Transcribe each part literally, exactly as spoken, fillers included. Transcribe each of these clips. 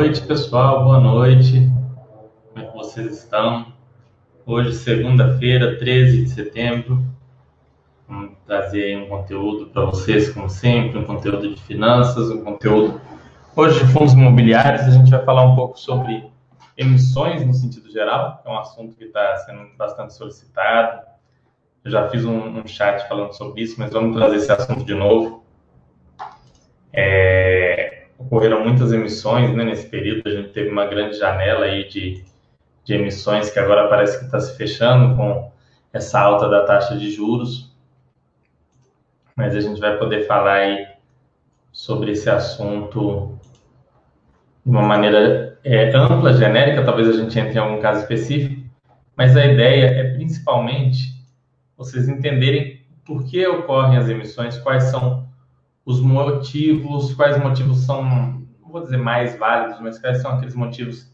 noite, pessoal. Boa noite. Como é que vocês estão? Hoje, segunda-feira, treze de setembro. Vamos trazer aí um conteúdo para vocês, como sempre, um conteúdo de finanças, um conteúdo... Hoje, de fundos imobiliários, a gente vai falar um pouco sobre emissões no sentido geral, que é um assunto que está sendo bastante solicitado. Eu já fiz um, um chat falando sobre isso, mas vamos trazer esse assunto de novo. É, ocorreram muitas emissões, né, nesse período. A gente teve uma grande janela aí de, de emissões que agora parece que está se fechando com essa alta da taxa de juros. Mas a gente vai poder falar aí sobre esse assunto de uma maneira é, ampla, genérica. Talvez a gente entre em algum caso específico, mas a ideia é principalmente vocês entenderem por que ocorrem as emissões, quais são os motivos, quais motivos são, não vou dizer mais válidos, mas quais são aqueles motivos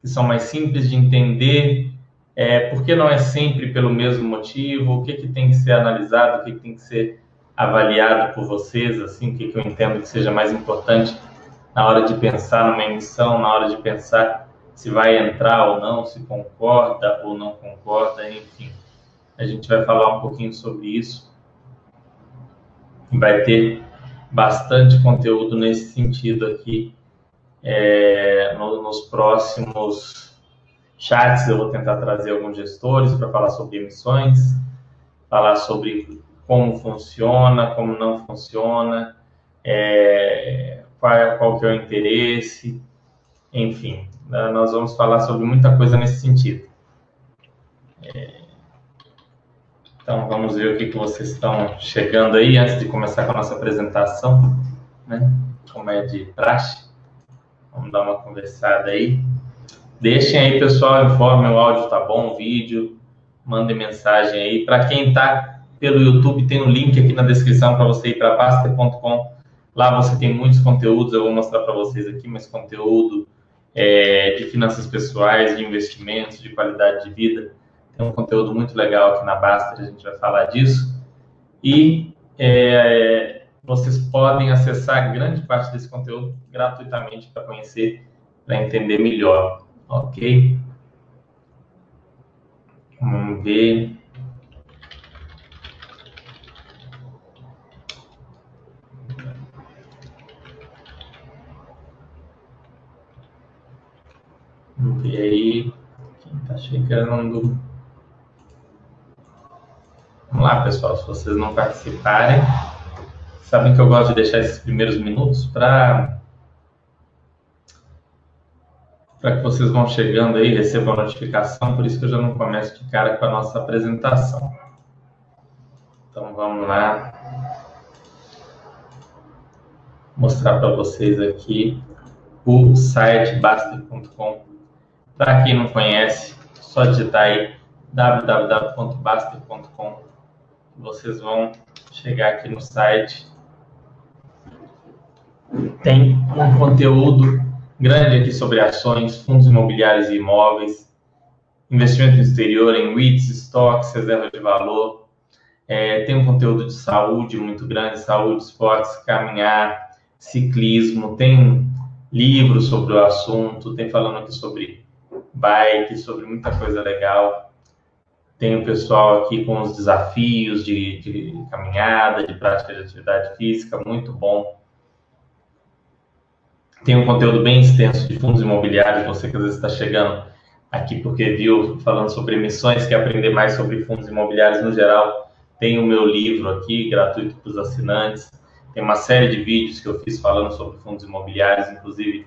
que são mais simples de entender, é, por que não é sempre pelo mesmo motivo, o que, que tem que ser analisado, o que, que tem que ser avaliado por vocês, assim, o que, que eu entendo que seja mais importante na hora de pensar numa emissão, na hora de pensar se vai entrar ou não, se concorda ou não concorda, enfim. A gente vai falar um pouquinho sobre isso. Vai ter bastante conteúdo nesse sentido aqui é, no, nos próximos chats. Eu vou tentar trazer alguns gestores para falar sobre emissões, falar sobre como funciona, como não funciona, é, qual, qual que é o interesse, enfim. Nós vamos falar sobre muita coisa nesse sentido. É, Então, vamos ver o que, que vocês estão chegando aí, antes de começar com a nossa apresentação, né? Como é de praxe. Vamos dar uma conversada aí. Deixem aí, pessoal, informem, o áudio tá bom, o vídeo, mandem mensagem aí. Para quem tá pelo YouTube, tem um link aqui na descrição para você ir para Basta ponto com. Lá você tem muitos conteúdos, eu vou mostrar para vocês aqui, mas conteúdo é, de finanças pessoais, de investimentos, de qualidade de vida. Tem um conteúdo muito legal aqui na Basta, a gente vai falar disso. E é, vocês podem acessar grande parte desse conteúdo gratuitamente para conhecer, para entender melhor, ok? Vamos ver. Vamos ver aí quem está chegando. Vamos lá, pessoal, se vocês não participarem, sabem que eu gosto de deixar esses primeiros minutos para para que vocês vão chegando aí, recebam a notificação, por isso que eu já não começo de cara com a nossa apresentação. Então, vamos lá. Vou mostrar para vocês aqui o site Basta ponto com. Para quem não conhece, só digitar aí w w w ponto basta ponto com. Vocês vão chegar aqui no site. Tem um conteúdo grande aqui sobre ações, fundos imobiliários e imóveis, investimento no exterior em R E I Ts, estoques, reserva de valor. É, tem um conteúdo de saúde muito grande, saúde, esportes, caminhar, ciclismo. Tem livros sobre o assunto, tem falando aqui sobre bike, sobre muita coisa legal. Tem o pessoal aqui com os desafios de, de caminhada, de prática de atividade física, muito bom. Tem um conteúdo bem extenso de fundos imobiliários, você que às vezes está chegando aqui porque viu falando sobre emissões, quer aprender mais sobre fundos imobiliários no geral, tem o meu livro aqui, gratuito para os assinantes. Tem uma série de vídeos que eu fiz falando sobre fundos imobiliários, inclusive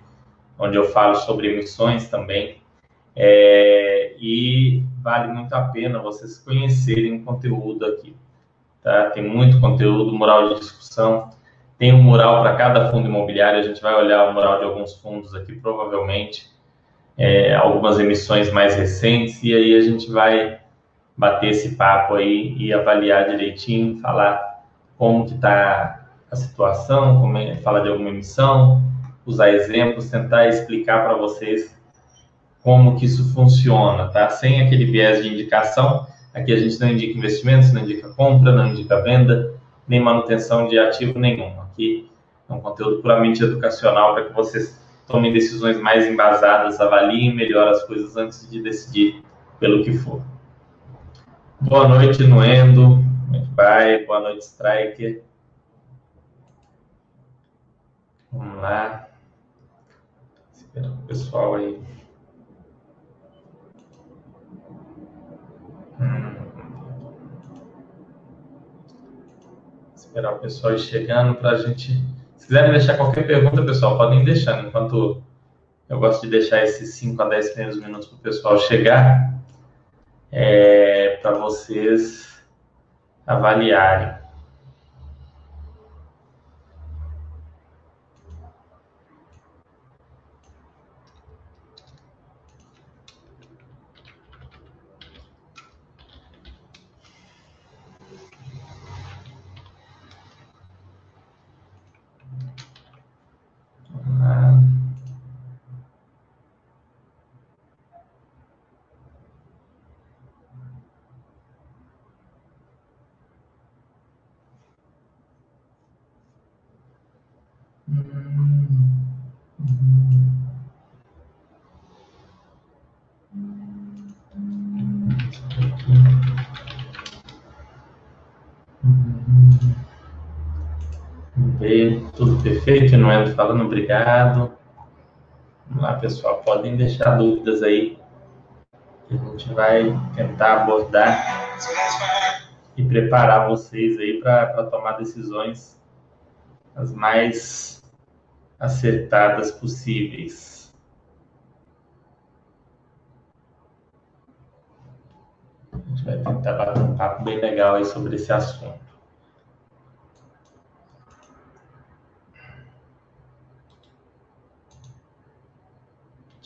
onde eu falo sobre emissões também. É, e vale muito a pena vocês conhecerem o conteúdo aqui, tá? Tem muito conteúdo, mural de discussão, tem um mural para cada fundo imobiliário, a gente vai olhar o mural de alguns fundos aqui, provavelmente, é, algumas emissões mais recentes, e aí a gente vai bater esse papo aí e avaliar direitinho, falar como que está a situação, como é, falar de alguma emissão, usar exemplos, tentar explicar para vocês como que isso funciona, tá? Sem aquele viés de indicação. Aqui a gente não indica investimentos, não indica compra, não indica venda, nem manutenção de ativo nenhum. Aqui é um conteúdo puramente educacional para que vocês tomem decisões mais embasadas, avaliem melhor as coisas antes de decidir pelo que for. Boa noite, Nuendo. Bye. Boa noite, Striker. Vamos lá. Esperando o pessoal aí. Hum. Esperar o pessoal ir chegando para a gente... Se quiserem deixar qualquer pergunta, pessoal, podem deixar. Enquanto eu gosto de deixar esses cinco a dez primeiros minutos para o pessoal chegar, é, para vocês avaliarem. Tudo perfeito, não é? Falando, obrigado. Vamos lá, pessoal, podem deixar dúvidas aí, que a gente vai tentar abordar e preparar vocês aí para tomar decisões as mais acertadas possíveis. A gente vai tentar bater um papo bem legal aí sobre esse assunto.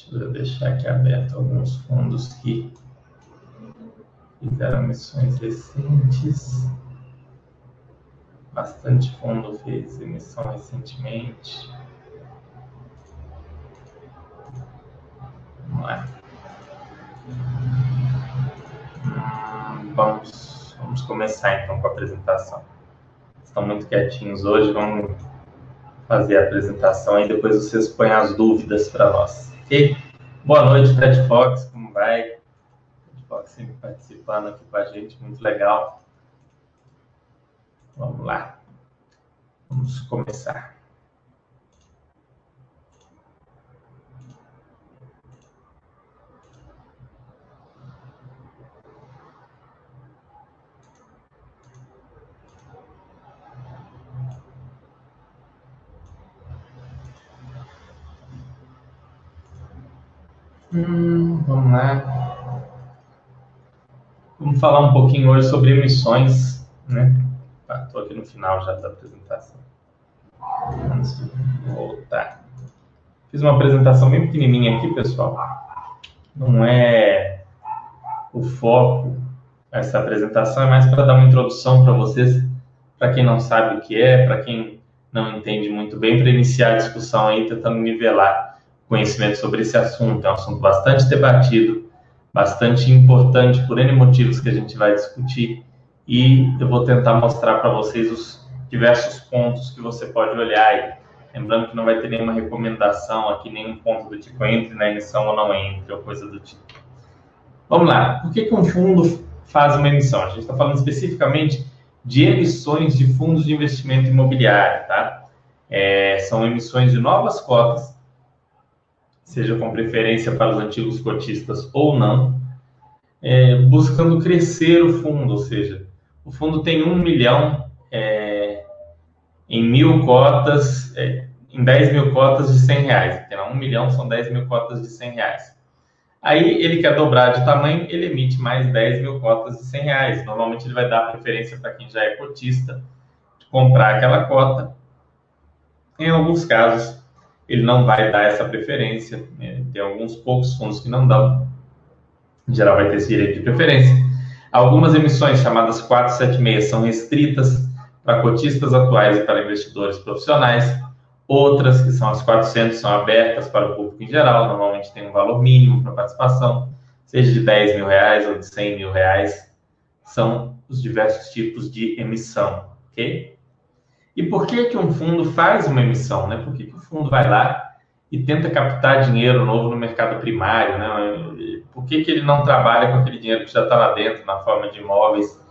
Deixa eu deixar aqui aberto alguns fundos que fizeram emissões recentes. Bastante fundo fez emissão recentemente. Vamos lá. Vamos, vamos começar, então, com a apresentação. Estão muito quietinhos hoje, vamos fazer a apresentação e depois vocês põem as dúvidas para nós, ok? Boa noite, Ted Fox, como vai? Ted Fox sempre participando aqui com a gente, muito legal. Vamos lá, vamos começar. Hum, vamos lá. Vamos falar um pouquinho hoje sobre emissões, né? Ah, tô aqui no final já da apresentação. Vamos voltar. Fiz uma apresentação bem pequenininha aqui, pessoal. Não é o foco essa apresentação, é mais para dar uma introdução para vocês, para quem não sabe o que é, para quem não entende muito bem, para iniciar a discussão aí, tentando nivelar conhecimento sobre esse assunto. É um assunto bastante debatido, bastante importante, por N motivos que a gente vai discutir, e eu vou tentar mostrar para vocês os diversos pontos que você pode olhar aí. Lembrando que não vai ter nenhuma recomendação aqui, nenhum ponto do tipo entre na emissão ou não entre, ou coisa do tipo. Vamos lá. Por que que um fundo faz uma emissão? A gente está falando especificamente de emissões de fundos de investimento imobiliário, tá? É, são emissões de novas cotas, seja com preferência para os antigos cotistas ou não, é, buscando crescer o fundo, ou seja, o fundo tem um milhão é, em mil cotas, é, em dez mil cotas de cem reais, porque não, um milhão são dez mil cotas de cem reais. Aí ele quer dobrar de tamanho, ele emite mais dez mil cotas de cem reais. Normalmente ele vai dar preferência para quem já é cotista, de comprar aquela cota. Em alguns casos, ele não vai dar essa preferência, né? Tem alguns poucos fundos que não dão. Em geral, vai ter esse direito de preferência. Algumas emissões, chamadas quatrocentos e setenta e seis, são restritas para cotistas atuais e para investidores profissionais. Outras, que são as quatrocentos, são abertas para o público em geral. Normalmente tem um valor mínimo para participação, seja de dez mil reais ou de cem mil reais. São os diversos tipos de emissão, ok? E por que que um fundo faz uma emissão, né? Por que que o fundo vai lá e tenta captar dinheiro novo no mercado primário, né? Por que que ele não trabalha com aquele dinheiro que já está lá dentro, na forma de imóveis,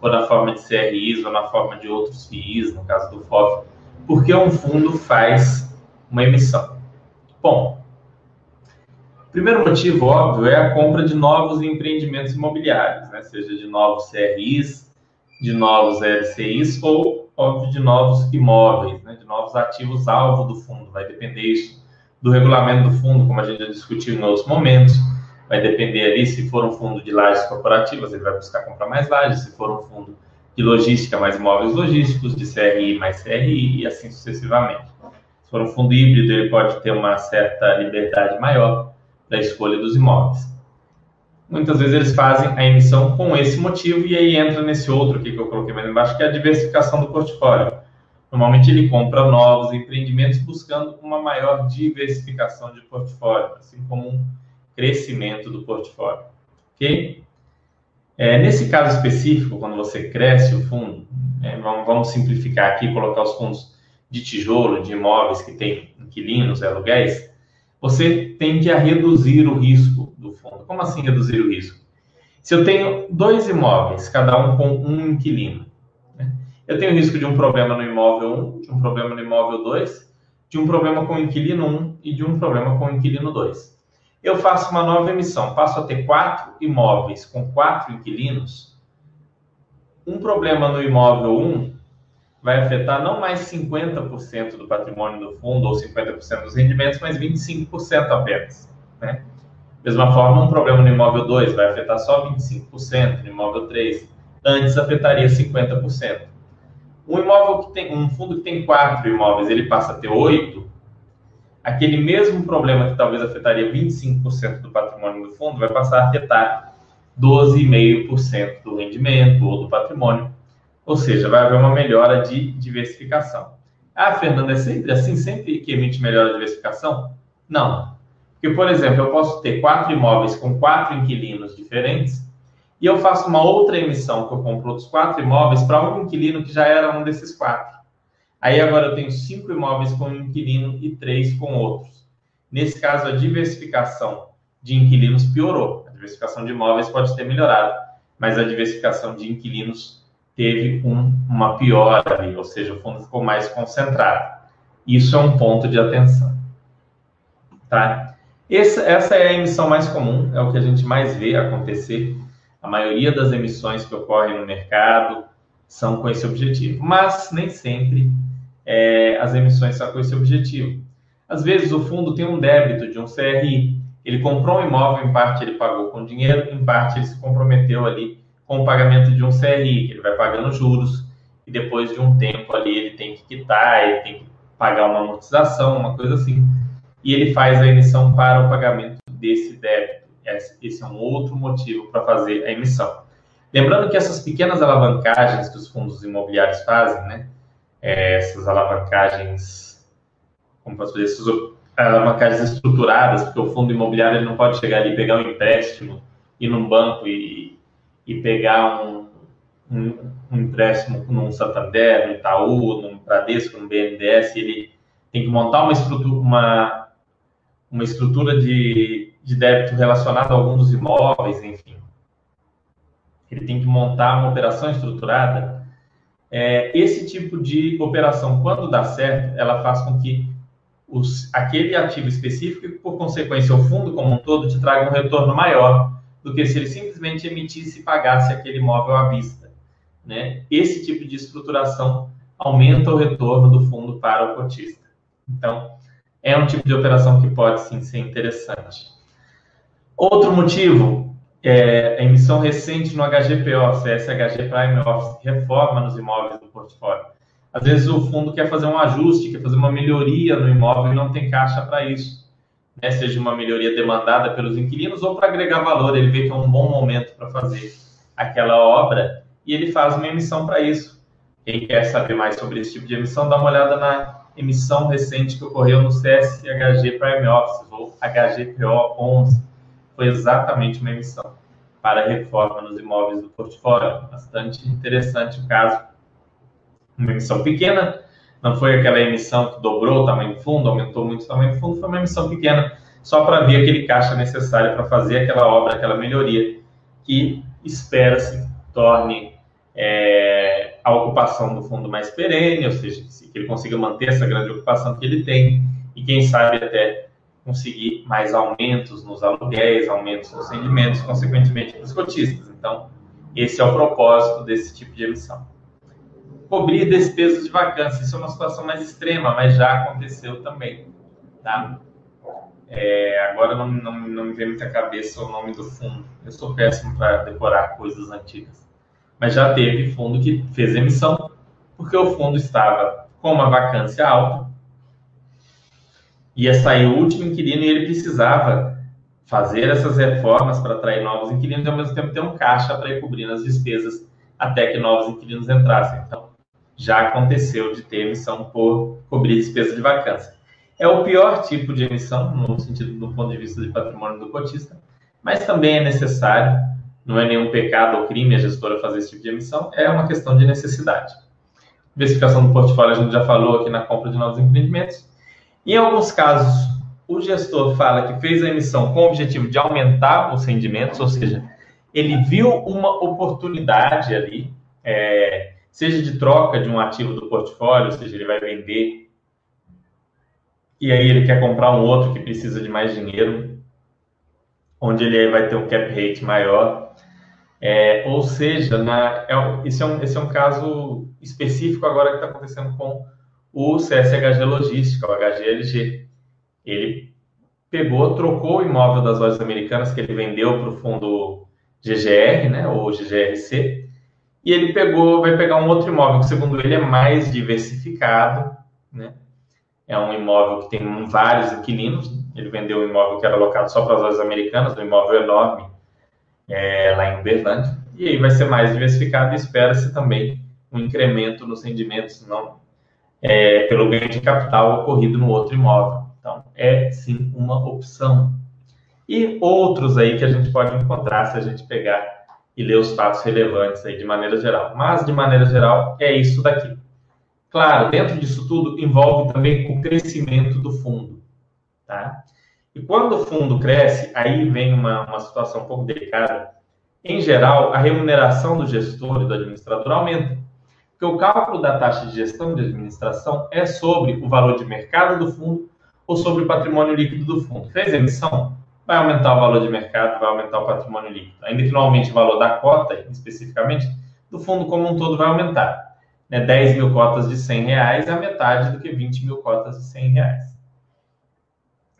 ou na forma de C R Is, ou na forma de outros F I Is, no caso do F O F? Porque um fundo faz uma emissão. Bom, o primeiro motivo, óbvio, é a compra de novos empreendimentos imobiliários, né? Seja de novos C R Is, de novos L C Is, ou, óbvio, de novos imóveis, né? De novos ativos-alvo do fundo. Vai depender isso do regulamento do fundo, como a gente já discutiu em outros momentos. Vai depender ali, se for um fundo de lajes corporativas, ele vai buscar comprar mais lajes, se for um fundo de logística, mais imóveis logísticos, de C R I, mais C R I, e assim sucessivamente. Se for um fundo híbrido, ele pode ter uma certa liberdade maior da escolha dos imóveis. Muitas vezes eles fazem a emissão com esse motivo, e aí entra nesse outro aqui que eu coloquei mais embaixo, que é a diversificação do portfólio. Normalmente ele compra novos empreendimentos buscando uma maior diversificação de portfólio, assim como um crescimento do portfólio, ok? É, nesse caso específico, quando você cresce o fundo, é, vamos, vamos simplificar aqui, colocar os fundos de tijolo, de imóveis que tem inquilinos, aluguéis, você tende a reduzir o risco do fundo. Como assim reduzir o risco? Se eu tenho dois imóveis, cada um com um inquilino, né? Eu tenho risco de um problema no imóvel um, de um problema no imóvel dois, de um problema com o inquilino um e de um problema com o inquilino dois. Eu faço uma nova emissão, passo a ter quatro imóveis com quatro inquilinos, um problema no imóvel um vai afetar não mais cinquenta por cento do patrimônio do fundo ou cinquenta por cento dos rendimentos, mas vinte e cinco por cento apenas, né? Mesma forma, um problema no imóvel dois vai afetar só vinte e cinco por cento, no imóvel três, antes afetaria cinquenta por cento. Um, imóvel que tem, um fundo que tem quatro imóveis, ele passa a ter oito, aquele mesmo problema que talvez afetaria vinte e cinco por cento do patrimônio do fundo vai passar a afetar doze vírgula cinco por cento do rendimento ou do patrimônio. Ou seja, vai haver uma melhora de diversificação. Ah, Fernando, é sempre assim? Sempre que emite melhora de diversificação? Não. Porque, por exemplo, eu posso ter quatro imóveis com quatro inquilinos diferentes e eu faço uma outra emissão que eu compro outros quatro imóveis para um inquilino que já era um desses quatro. Aí agora eu tenho cinco imóveis com um inquilino e três com outros. Nesse caso, a diversificação de inquilinos piorou. A diversificação de imóveis pode ter melhorado, mas a diversificação de inquilinos teve um, uma piora ali, ou seja, o fundo ficou mais concentrado. Isso é um ponto de atenção, tá? Essa, essa é a emissão mais comum, é o que a gente mais vê acontecer. A maioria das emissões que ocorrem no mercado são com esse objetivo, mas nem sempre É, as emissões só com esse objetivo. Às vezes o fundo tem um débito de um C R I, ele comprou um imóvel, em parte ele pagou com dinheiro, em parte ele se comprometeu ali com o pagamento de um C R I, que ele vai pagando juros, e depois de um tempo ali ele tem que quitar, ele tem que pagar uma amortização, uma coisa assim, e ele faz a emissão para o pagamento desse débito. Esse é um outro motivo para fazer a emissão. Lembrando que essas pequenas alavancagens que os fundos imobiliários fazem, né, essas alavancagens, como posso dizer, essas alavancagens estruturadas, porque o fundo imobiliário ele não pode chegar ali e pegar um empréstimo, ir num banco e, e pegar um, um, um empréstimo num Santander, num Itaú, num Bradesco, num B N D E S, ele tem que montar uma estrutura, uma, uma estrutura de, de débito relacionada a alguns imóveis, enfim. Ele tem que montar uma operação estruturada. Esse tipo de operação, quando dá certo, ela faz com que os, aquele ativo específico e, por consequência, o fundo como um todo te traga um retorno maior do que se ele simplesmente emitisse e pagasse aquele imóvel à vista, né? Esse tipo de estruturação aumenta o retorno do fundo para o cotista. Então, é um tipo de operação que pode, sim, ser interessante. Outro motivo... É, a emissão recente no H G P O, C S H G Prime Office, reforma nos imóveis do portfólio. Às vezes o fundo quer fazer um ajuste, quer fazer uma melhoria no imóvel e não tem caixa para isso, né? Seja uma melhoria demandada pelos inquilinos ou para agregar valor, ele vê que é um bom momento para fazer aquela obra e ele faz uma emissão para isso. Quem quer saber mais sobre esse tipo de emissão, dá uma olhada na emissão recente que ocorreu no C S H G Prime Office, ou H G P O onze. Foi exatamente uma emissão para reforma nos imóveis do portfólio. Bastante interessante o caso. Uma emissão pequena, Não foi aquela emissão que dobrou o tamanho do fundo, aumentou muito o tamanho do fundo, foi uma emissão pequena, só para ver aquele caixa necessário para fazer aquela obra, aquela melhoria, que espera-se torne é, a ocupação do fundo mais perene, ou seja, que ele consiga manter essa grande ocupação que ele tem, e quem sabe até conseguir mais aumentos nos aluguéis, aumentos nos rendimentos, consequentemente para os cotistas. Então, esse é o propósito desse tipo de emissão. Cobrir despesas de vacância, isso é uma situação mais extrema, mas já aconteceu também, tá? É, agora não, não, não me vem muita cabeça o nome do fundo, eu sou péssimo para decorar coisas antigas, mas já teve fundo que fez emissão, porque o fundo estava com uma vacância alta, ia sair o último inquilino e ele precisava fazer essas reformas para atrair novos inquilinos e ao mesmo tempo ter um caixa para ir cobrindo as despesas até que novos inquilinos entrassem. Então, já aconteceu de ter emissão por cobrir despesa de vacância. É o pior tipo de emissão, no sentido do ponto de vista de patrimônio do cotista, mas também é necessário, não é nenhum pecado ou crime a gestora fazer esse tipo de emissão, é uma questão de necessidade. Diversificação do portfólio, a gente já falou aqui na compra de novos empreendimentos. Em alguns casos, o gestor fala que fez a emissão com o objetivo de aumentar os rendimentos, ou seja, ele viu uma oportunidade ali, é, seja de troca de um ativo do portfólio, ou seja, ele vai vender, e aí ele quer comprar um outro que precisa de mais dinheiro, onde ele aí vai ter um cap rate maior, é, ou seja, na, é, esse, é um, esse é um caso específico agora que está acontecendo com o C S H G Logística, o H G L G. Ele pegou, trocou o imóvel das lojas americanas que ele vendeu para o fundo G G R, né, ou G G R C, e ele pegou, vai pegar um outro imóvel que, segundo ele, é mais diversificado, né, é um imóvel que tem vários inquilinos. Ele vendeu um imóvel que era alocado só para as lojas americanas, um imóvel enorme, é, lá em Uberlândia, e aí vai ser mais diversificado e espera-se também um incremento nos rendimentos, não É, pelo ganho de capital ocorrido no outro imóvel. Então, é sim uma opção. E outros aí que a gente pode encontrar se a gente pegar e ler os fatos relevantes aí de maneira geral. Mas, de maneira geral, é isso daqui. Claro, dentro disso tudo, envolve também o crescimento do fundo, tá? E quando o fundo cresce, aí vem uma, uma situação um pouco delicada. Em geral, a remuneração do gestor e do administrador aumenta. Porque o cálculo da taxa de gestão de administração é sobre o valor de mercado do fundo ou sobre o patrimônio líquido do fundo. Fez emissão? Vai aumentar o valor de mercado, vai aumentar o patrimônio líquido. Ainda que não aumente o valor da cota, especificamente, do fundo como um todo vai aumentar. Né? dez mil cotas de cem reais é a metade do que vinte mil cotas de cem reais.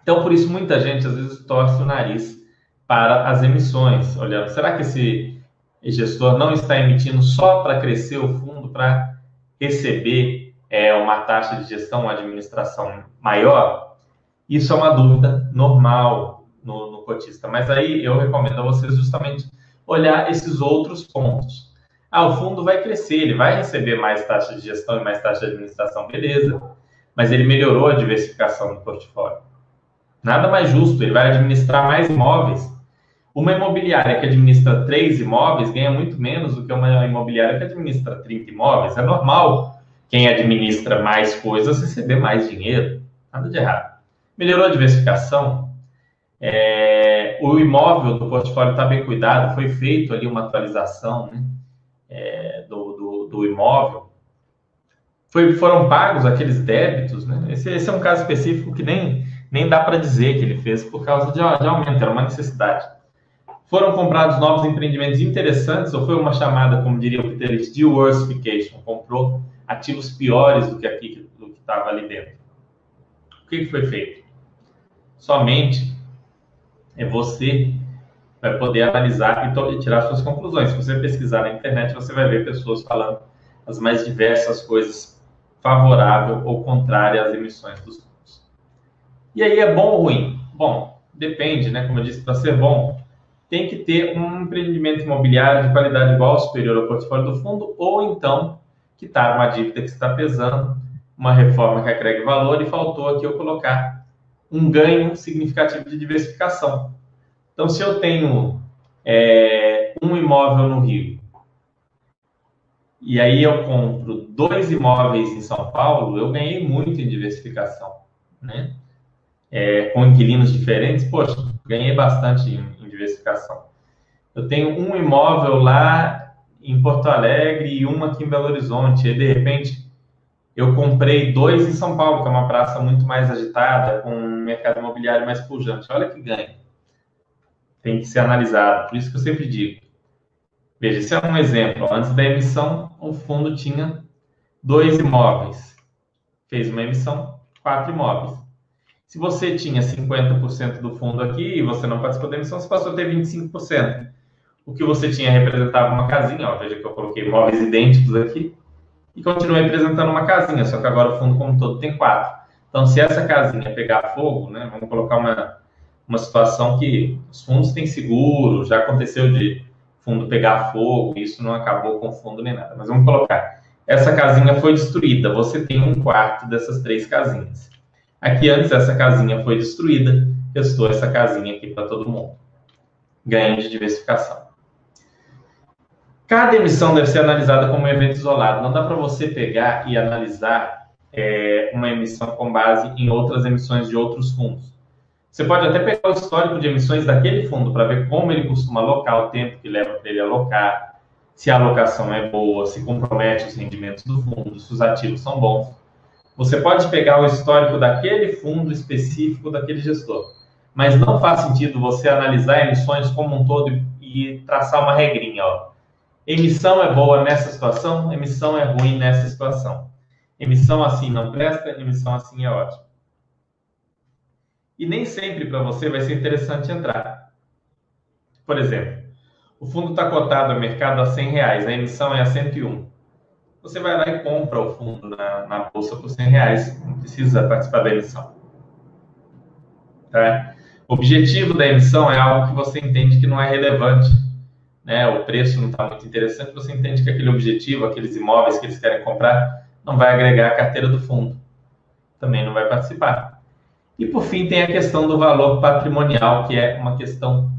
Então, por isso, muita gente, às vezes, torce o nariz para as emissões. Olhando, será que esse gestor não está emitindo só para crescer o fundo, para receber é, uma taxa de gestão, uma administração maior? Isso é uma dúvida normal no, no cotista, mas aí eu recomendo a vocês justamente olhar esses outros pontos. Ah, o fundo vai crescer, ele vai receber mais taxa de gestão e mais taxa de administração, beleza, mas ele melhorou a diversificação do portfólio. Nada mais justo, ele vai administrar mais imóveis. Uma imobiliária que administra três imóveis ganha muito menos do que uma imobiliária que administra trinta imóveis. É normal quem administra mais coisas receber mais dinheiro. Nada de errado. Melhorou a diversificação. É, o imóvel do portfólio está bem cuidado. Foi feito ali uma atualização, né, é, do, do, do imóvel. Foi, foram pagos aqueles débitos, né? Esse, esse é um caso específico que nem, nem dá para dizer que ele fez por causa de, de aumento. Era uma necessidade. Foram comprados novos empreendimentos interessantes, ou foi uma chamada, como diria o Peter Lynch, diversification, comprou ativos piores do que aqui, do que estava ali dentro. O que, que foi feito? Somente é você vai poder analisar e tirar suas conclusões. Se você pesquisar na internet, você vai ver pessoas falando as mais diversas coisas favorável ou contrária às emissões dos fundos. E aí, é bom ou ruim? Bom, depende, né? Como eu disse, para ser bom, tem que ter um empreendimento imobiliário de qualidade igual ou superior ao portfólio do fundo, ou então quitar uma dívida que está pesando, uma reforma que agregue valor, e faltou aqui eu colocar um ganho significativo de diversificação. Então, se eu tenho é, um imóvel no Rio e aí eu compro dois imóveis em São Paulo, eu ganhei muito em diversificação, né? É, com inquilinos diferentes, poxa, ganhei bastante em, em diversificação. Eu tenho um imóvel lá em Porto Alegre e uma aqui em Belo Horizonte, e de repente eu comprei dois em São Paulo, que é uma praça muito mais agitada, com um mercado imobiliário mais pujante. Olha que ganho. Tem que ser analisado, por isso que eu sempre digo. Veja, esse é um exemplo. Antes da emissão, o fundo tinha dois imóveis. Fez uma emissão, quatro imóveis. Se você tinha cinquenta por cento do fundo aqui e você não participou da emissão, você passou a ter vinte e cinco por cento. O que você tinha representava uma casinha, ó, veja que eu coloquei imóveis idênticos aqui, e continua representando uma casinha, só que agora o fundo como um todo tem quatro. Então, se essa casinha pegar fogo, né, vamos colocar uma, uma situação que os fundos têm seguro, já aconteceu de fundo pegar fogo, isso não acabou com o fundo nem nada. Mas vamos colocar, essa casinha foi destruída, você tem um quarto dessas três casinhas. Aqui antes essa casinha foi destruída, restou essa casinha aqui para todo mundo. Ganho de diversificação. Cada emissão deve ser analisada como um evento isolado. Não dá para você pegar e analisar é, uma emissão com base em outras emissões de outros fundos. Você pode até pegar o histórico de emissões daquele fundo para ver como ele costuma alocar, o tempo que leva para ele alocar, se a alocação é boa, se compromete os rendimentos do fundo, se os ativos são bons. Você pode pegar o histórico daquele fundo específico, daquele gestor. Mas não faz sentido você analisar emissões como um todo e traçar uma regrinha, ó. Emissão é boa nessa situação, emissão é ruim nessa situação. Emissão assim não presta, emissão assim é ótima. E nem sempre para você vai ser interessante entrar. Por exemplo, o fundo está cotado a mercado a cem reais, a emissão é a cento e um. Você vai lá e compra o fundo na, na bolsa por cem reais, não precisa participar da emissão. Tá? O objetivo da emissão é algo que você entende que não é relevante. Né, o preço não está muito interessante, você entende que aquele objetivo, aqueles imóveis que eles querem comprar, não vai agregar a carteira do fundo. Também não vai participar. E, por fim, tem a questão do valor patrimonial, que é uma questão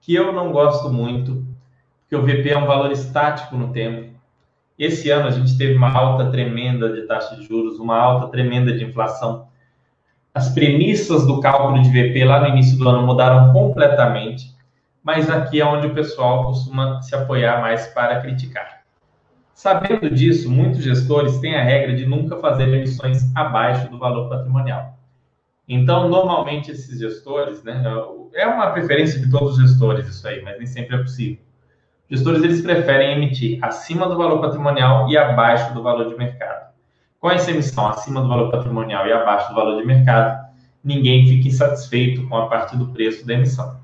que eu não gosto muito, porque o V P é um valor estático no tempo. Esse ano a gente teve uma alta tremenda de taxa de juros, uma alta tremenda de inflação. As premissas do cálculo de V P lá no início do ano mudaram completamente. Mas aqui é onde o pessoal costuma se apoiar mais para criticar. Sabendo disso, muitos gestores têm a regra de nunca fazer emissões abaixo do valor patrimonial. Então, normalmente, esses gestores, né, é uma preferência de todos os gestores isso aí, mas nem sempre é possível. Os gestores, eles preferem emitir acima do valor patrimonial e abaixo do valor de mercado. Com essa emissão acima do valor patrimonial e abaixo do valor de mercado, ninguém fica insatisfeito com a parte do preço da emissão.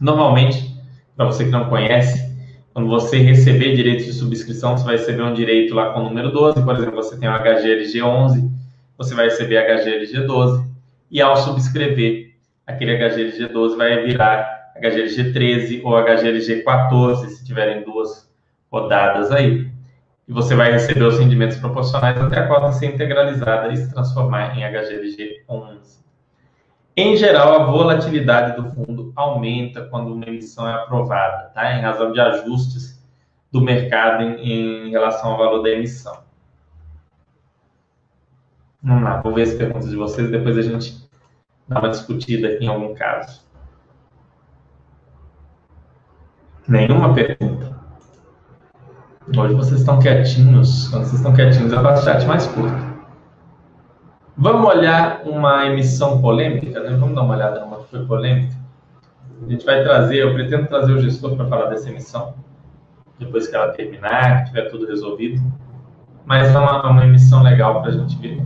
Normalmente, para você que não conhece, quando você receber direitos de subscrição, você vai receber um direito lá com o número doze. Por exemplo, você tem o H G L G onze, você vai receber H G L G doze. E ao subscrever, aquele H G L G doze vai virar H G L G treze ou H G L G quatorze, se tiverem duas rodadas aí. E você vai receber os rendimentos proporcionais até a cota ser integralizada e se transformar em H G L G onze. Em geral, a volatilidade do fundo aumenta quando uma emissão é aprovada, tá? Em razão de ajustes do mercado em, em relação ao valor da emissão. Vamos lá, vou ver as perguntas de vocês, depois a gente dá uma discutida aqui em algum caso. Nenhuma pergunta. Hoje vocês estão quietinhos, quando vocês estão quietinhos eu faço chat mais curto. Vamos olhar uma emissão polêmica, né? Vamos dar uma olhada numa que foi polêmica. A gente vai trazer, eu pretendo trazer o gestor para falar dessa emissão, depois que ela terminar, que tiver tudo resolvido. Mas é uma, uma emissão legal para a gente ver.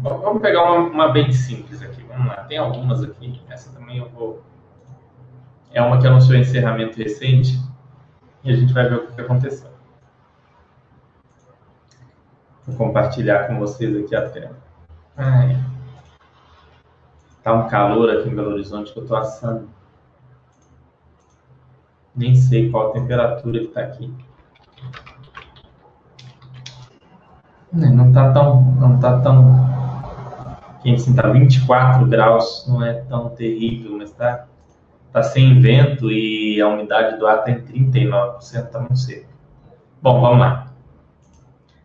Bom, vamos pegar uma, uma bem simples aqui, vamos lá. Tem algumas aqui, essa também eu vou... É uma que anunciou encerramento recente e a gente vai ver o que aconteceu. Vou compartilhar com vocês aqui a tela. Ai, tá um calor aqui em Belo Horizonte que eu tô assando. Nem sei qual a temperatura que tá aqui. Não tá tão... Não tá tão... Quem assim, tá vinte e quatro graus, não é tão terrível, mas tá... Tá sem vento e a umidade do ar tá em trinta e nove por cento, tá muito seco. Bom, vamos lá.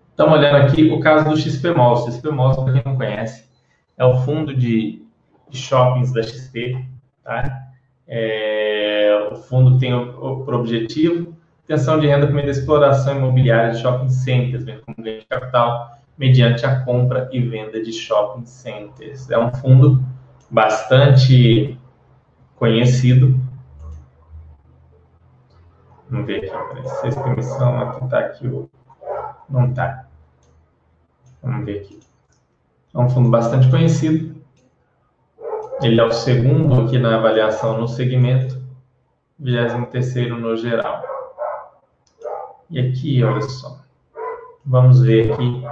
Estamos olhando aqui o caso do X P Malls. O X P Malls, para quem não conhece, é o fundo de, de shoppings da X P, tá? É, o fundo tem o, o, por objetivo obtenção de renda por meio da exploração imobiliária de shopping centers, bem como ganho de capital, mediante a compra e venda de shopping centers. É um fundo bastante conhecido. Vamos ver aqui, vocês têm missão, aqui tá aqui o... Não tá. Vamos ver aqui. É um fundo bastante conhecido. Ele é o segundo aqui na avaliação no segmento, vigésimo terceiro no geral. E aqui, olha só, vamos ver aqui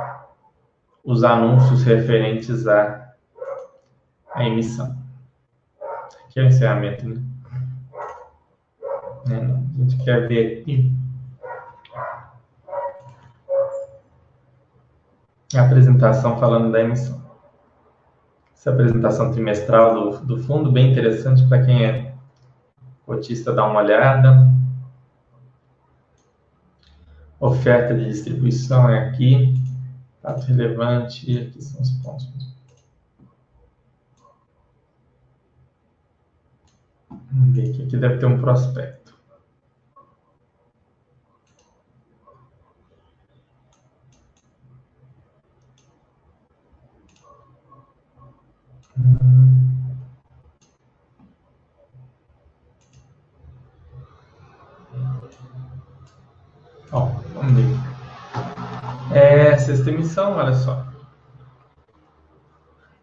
os anúncios referentes à, à emissão. Aqui é o encerramento, né? É, não. A gente quer ver aqui a apresentação falando da emissão. Essa apresentação trimestral do, do fundo, bem interessante para quem é cotista dar uma olhada. Oferta de distribuição é aqui. Fato relevante, e aqui são os pontos. Vamos ver aqui, aqui deve ter um prospecto. Ó, vamos ver. É, sexta emissão, olha só.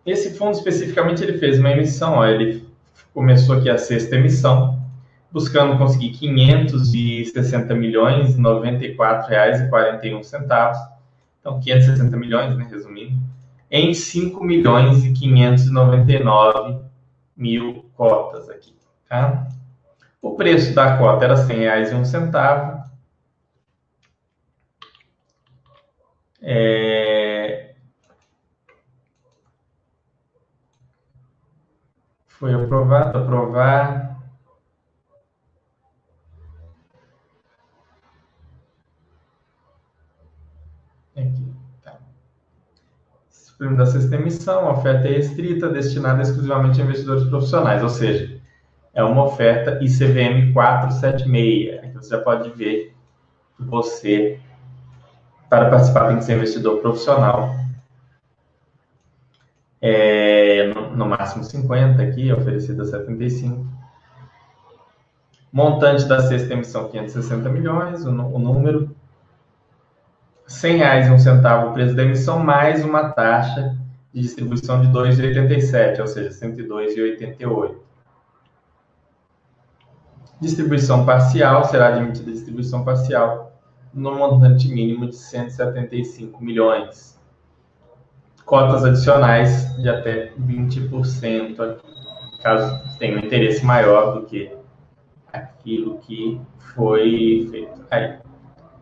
Esse fundo especificamente ele fez uma emissão, ó, ele começou aqui a sexta emissão, buscando conseguir quinhentos e sessenta milhões, noventa e quatro reais e quarenta e um centavos. Então, quinhentos e sessenta milhões, né, resumindo, em cinco milhões e quinhentos e noventa e nove mil cotas aqui, tá? O preço da cota era cem reais e um centavo. É... Foi aprovado, aprovar. Aqui, tá. Supremo da sexta emissão, a oferta é restrita, destinada exclusivamente a investidores profissionais, ou seja, é uma oferta I C V M quatrocentos e setenta e seis. Aqui você já pode ver que você, para participar, tem que ser investidor profissional. É, no, no máximo cinquenta aqui, oferecido a setenta e cinco. Montante da sexta emissão, quinhentos e sessenta milhões, o, o número. cem reais e um centavo o preço da emissão, mais uma taxa de distribuição de dois reais e oitenta e sete centavos, ou seja, cento e dois reais e oitenta e oito centavos. Distribuição parcial, será admitida a distribuição parcial no montante mínimo de cento e setenta e cinco milhões. Cotas adicionais de até vinte por cento, aqui, caso tenha um interesse maior do que aquilo que foi feito. Aí,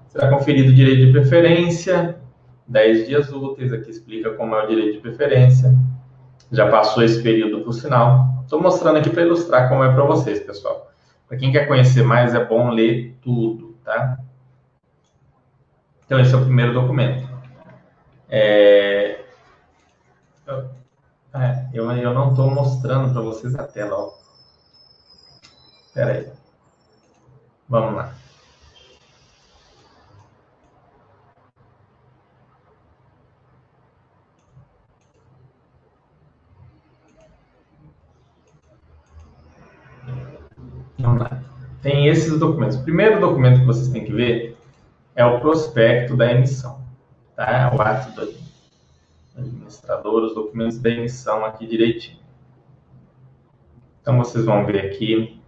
será conferido o direito de preferência, dez dias úteis, aqui explica como é o direito de preferência. Já passou esse período, por sinal. Estou mostrando aqui para ilustrar como é para vocês, pessoal. Para quem quer conhecer mais, é bom ler tudo, tá? Então, esse é o primeiro documento. É... É, eu, eu não estou mostrando para vocês a tela. Ó. Espera aí. Vamos lá. Vamos lá. Tem esses documentos. O primeiro documento que vocês têm que ver é o prospecto da emissão, tá? O ato do administrador, os documentos da emissão aqui direitinho. Então, vocês vão ver aqui.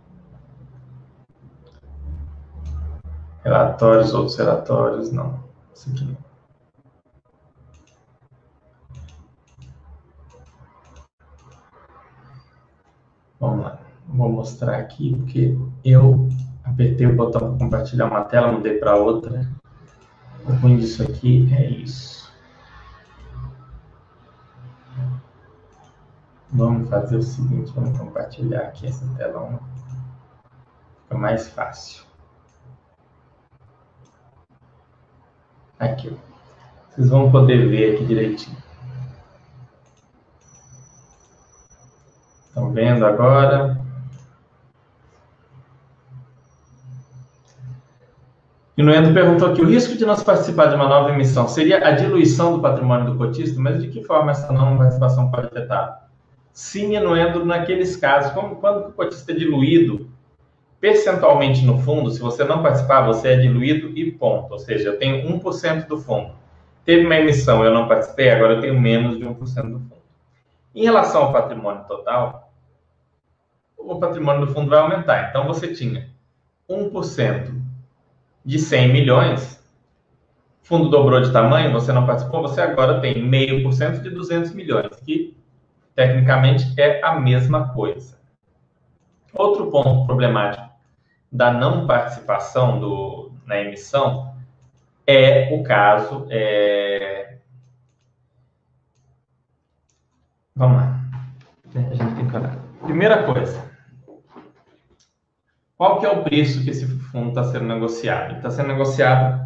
Relatórios, outros relatórios, não. Isso aqui não. Vamos lá. Vou mostrar aqui, porque eu apertei o botão para compartilhar uma tela, mudei para outra. O ruim disso aqui é isso. Vamos fazer o seguinte, vamos compartilhar aqui essa tela. Fica mais fácil. Aqui, vocês vão poder ver aqui direitinho. Estão vendo agora? E o Noendo perguntou aqui, o risco de nós participar de uma nova emissão seria a diluição do patrimônio do cotista? Mas de que forma essa não participação pode afetar? Sim, Noendo, naqueles casos, como quando o cotista é diluído percentualmente no fundo, se você não participar, você é diluído e ponto. Ou seja, eu tenho um por cento do fundo. Teve uma emissão, eu não participei, agora eu tenho menos de um por cento do fundo. Em relação ao patrimônio total, o patrimônio do fundo vai aumentar. Então, você tinha um por cento de cem milhões, fundo dobrou de tamanho, você não participou, você agora tem zero vírgula cinco por cento de duzentos milhões, que tecnicamente é a mesma coisa. Outro ponto problemático da não participação do, na emissão é o caso... É... Vamos lá. A gente tem que olhar. Primeira coisa. Qual que é o preço que esse fundo está sendo negociado? Ele está sendo negociado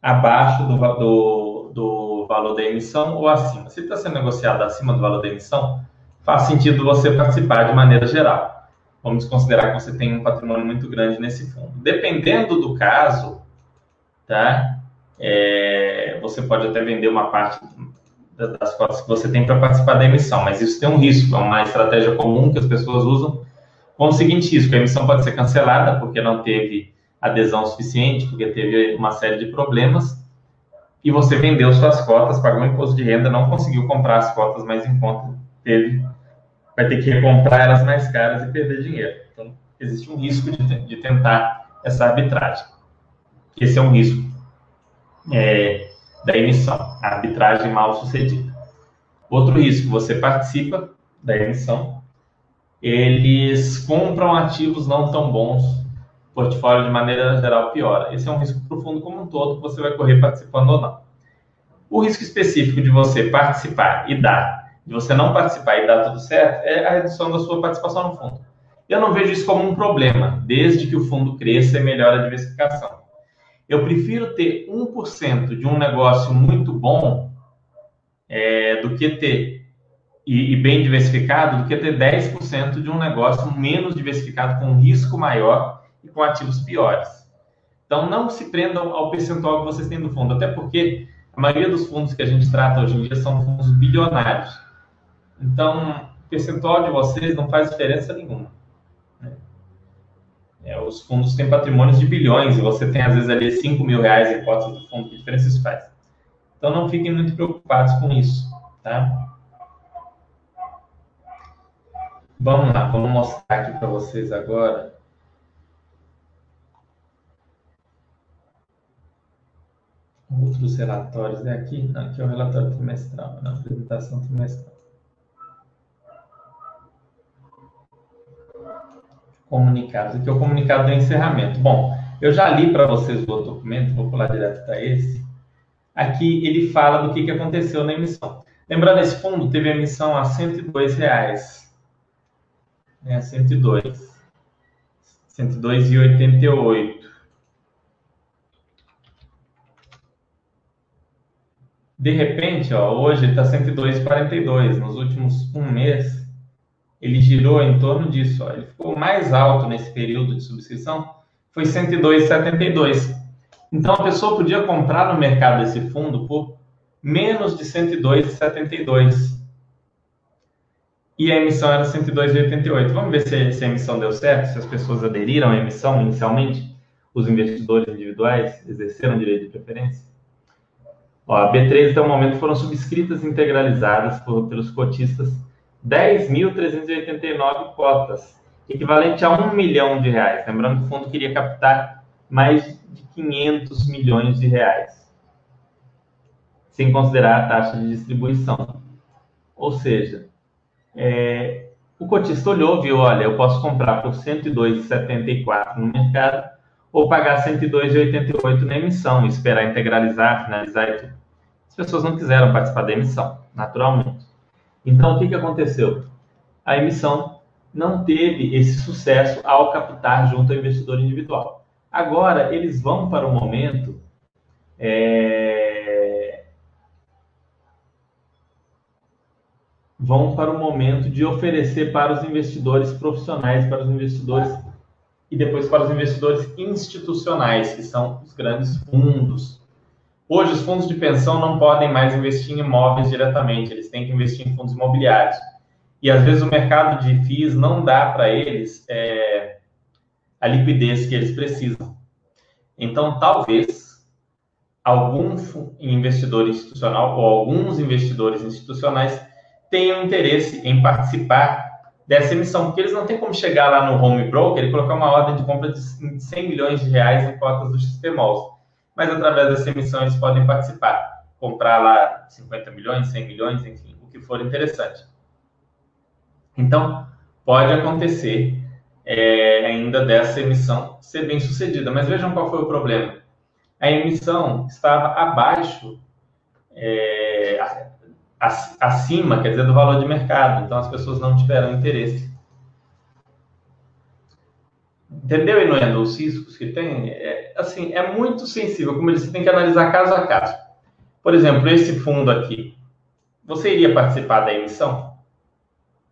abaixo do, do, do valor da emissão ou acima? Se está sendo negociado acima do valor da emissão, faz sentido você participar de maneira geral. Vamos considerar que você tem um patrimônio muito grande nesse fundo. Dependendo do caso, tá? É, você pode até vender uma parte das cotas que você tem para participar da emissão, mas isso tem um risco, é uma estratégia comum que as pessoas usam com o seguinte risco: a emissão pode ser cancelada porque não teve adesão suficiente, porque teve uma série de problemas, e você vendeu suas cotas, pagou imposto de renda, não conseguiu comprar as cotas mais em conta, teve... vai ter que comprar elas mais caras e perder dinheiro. Então, existe um risco de, de tentar essa arbitragem. Esse é um risco é, da emissão, a arbitragem mal sucedida. Outro risco, você participa da emissão, eles compram ativos não tão bons, portfólio de maneira geral piora. Esse é um risco para o fundo como um todo, que você vai correr participando ou não. O risco específico de você participar e dar, de você não participar e dar tudo certo, é a redução da sua participação no fundo. Eu não vejo isso como um problema, desde que o fundo cresça e melhore a diversificação. Eu prefiro ter um por cento de um negócio muito bom é, do que ter, e, e bem diversificado, do que ter dez por cento de um negócio menos diversificado, com risco maior e com ativos piores. Então, não se prendam ao percentual que vocês têm do fundo, até porque a maioria dos fundos que a gente trata hoje em dia são fundos bilionários. Então, o percentual de vocês não faz diferença nenhuma. Né? É, os fundos têm patrimônios de bilhões e você tem, às vezes, ali cinco mil reais em cotas do fundo. Que diferença isso faz? Então, não fiquem muito preocupados com isso. Tá? Vamos lá, vamos mostrar aqui para vocês agora. Outros relatórios, é aqui? Não, aqui é o relatório trimestral, na apresentação trimestral. Comunicados. Aqui é o comunicado do encerramento. Bom, eu já li para vocês o outro documento, vou pular direto para esse. Aqui ele fala do que, que aconteceu na emissão. Lembrando, esse fundo teve emissão a cento e dois reais. É, cento e dois. cento e dois reais e oitenta e oito centavos. De repente, ó, hoje ele está cento e dois reais e quarenta e dois centavos. Nos últimos um mês, ele girou em torno disso. Ó. Ele ficou mais alto nesse período de subscrição, foi cento e dois reais e setenta e dois centavos. Então, a pessoa podia comprar no mercado esse fundo por menos de cento e dois reais e setenta e dois centavos. E a emissão era cento e dois reais e oitenta e oito centavos. Vamos ver se, se a emissão deu certo, se as pessoas aderiram à emissão inicialmente, os investidores individuais exerceram direito de preferência. Ó, a B três, até o momento, foram subscritas e integralizadas por, pelos cotistas dez mil trezentas e oitenta e nove cotas, equivalente a um milhão de reais. Lembrando que o fundo queria captar mais de quinhentos milhões de reais, sem considerar a taxa de distribuição. Ou seja, é, o cotista olhou e viu, olha, eu posso comprar por cento e dois reais e setenta e quatro centavos no mercado ou pagar cento e dois reais e oitenta e oito centavos na emissão, esperar integralizar, finalizar e tudo. As pessoas não quiseram participar da emissão, naturalmente. Então, o que, que aconteceu? A emissão não teve esse sucesso ao captar junto ao investidor individual. Agora, eles vão para o momento é, vão para o momento de oferecer para os investidores profissionais, para os investidores e depois para os investidores institucionais, que são os grandes fundos. Hoje, os fundos de pensão não podem mais investir em imóveis diretamente, eles têm que investir em fundos imobiliários. E, às vezes, o mercado de F I Is não dá para eles é, a liquidez que eles precisam. Então, talvez, algum investidor institucional ou alguns investidores institucionais tenham interesse em participar dessa emissão, porque eles não têm como chegar lá no home broker e colocar uma ordem de compra de cem milhões de reais em cotas do X P Malls. Mas, através dessa emissão, eles podem participar, comprar lá cinquenta milhões, cem milhões, enfim, o que for interessante. Então, pode acontecer é, ainda dessa emissão ser bem sucedida. Mas vejam qual foi o problema. A emissão estava abaixo, é, acima, quer dizer, do valor de mercado. Então, as pessoas não tiveram interesse. Entendeu, Inuendo, os riscos que tem? É, assim, é muito sensível. Como eu disse, tem que analisar caso a caso. Por exemplo, esse fundo aqui. Você iria participar da emissão?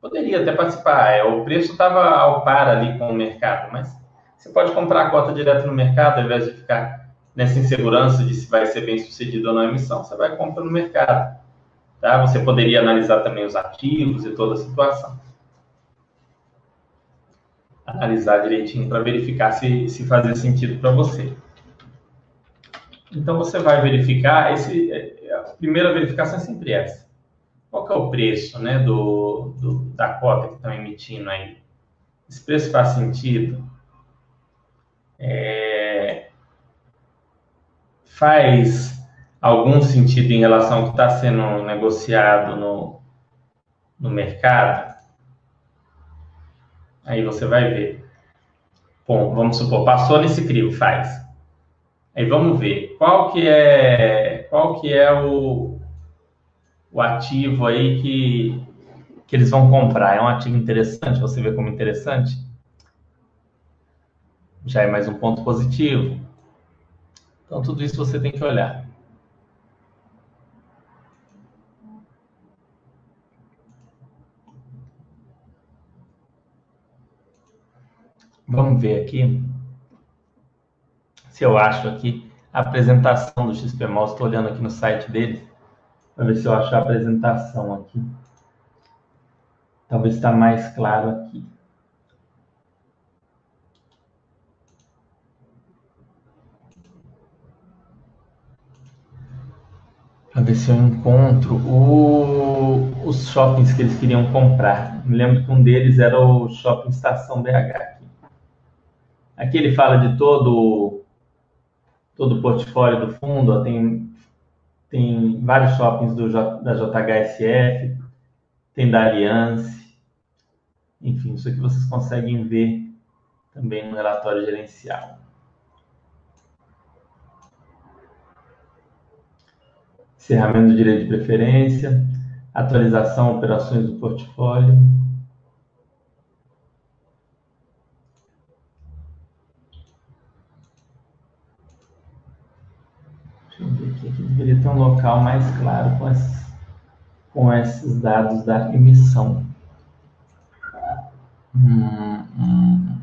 Poderia até participar, o preço estava ao par ali com o mercado, mas você pode comprar a cota direto no mercado, ao invés de ficar nessa insegurança de se vai ser bem sucedido ou não a emissão, você vai comprar no mercado. Tá? Você poderia analisar também os ativos e toda a situação. Analisar direitinho para verificar se, se fazia sentido para você. Então, você vai verificar, esse, a primeira verificação é sempre essa. Qual que é o preço, né, do, do, da cota que estão emitindo aí? Esse preço faz sentido? É, faz algum sentido em relação ao que está sendo negociado no, no mercado? Aí você vai ver. Bom, vamos supor, passou nesse crivo, faz. Aí vamos ver qual que é, qual que é o... o ativo aí que, que eles vão comprar. É um ativo interessante, você vê como interessante? Já é mais um ponto positivo. Então, tudo isso você tem que olhar. Vamos ver aqui se eu acho aqui a apresentação do X P Malls. Estou olhando aqui no site deles. Para ver se eu acho a apresentação aqui. Talvez está mais claro aqui. Para ver se eu encontro o, os shoppings que eles queriam comprar. Me lembro que um deles era o Shopping Estação B H. Aqui, aqui ele fala de todo, todo o portfólio do fundo. Ó, tem... Tem vários shoppings do, da J H S F, tem da Alliance. Enfim, isso aqui vocês conseguem ver também no relatório gerencial. Encerramento do direito de preferência, atualização, operações do portfólio. Deveria ter um local mais claro com esses, com esses dados da emissão. Hum, hum.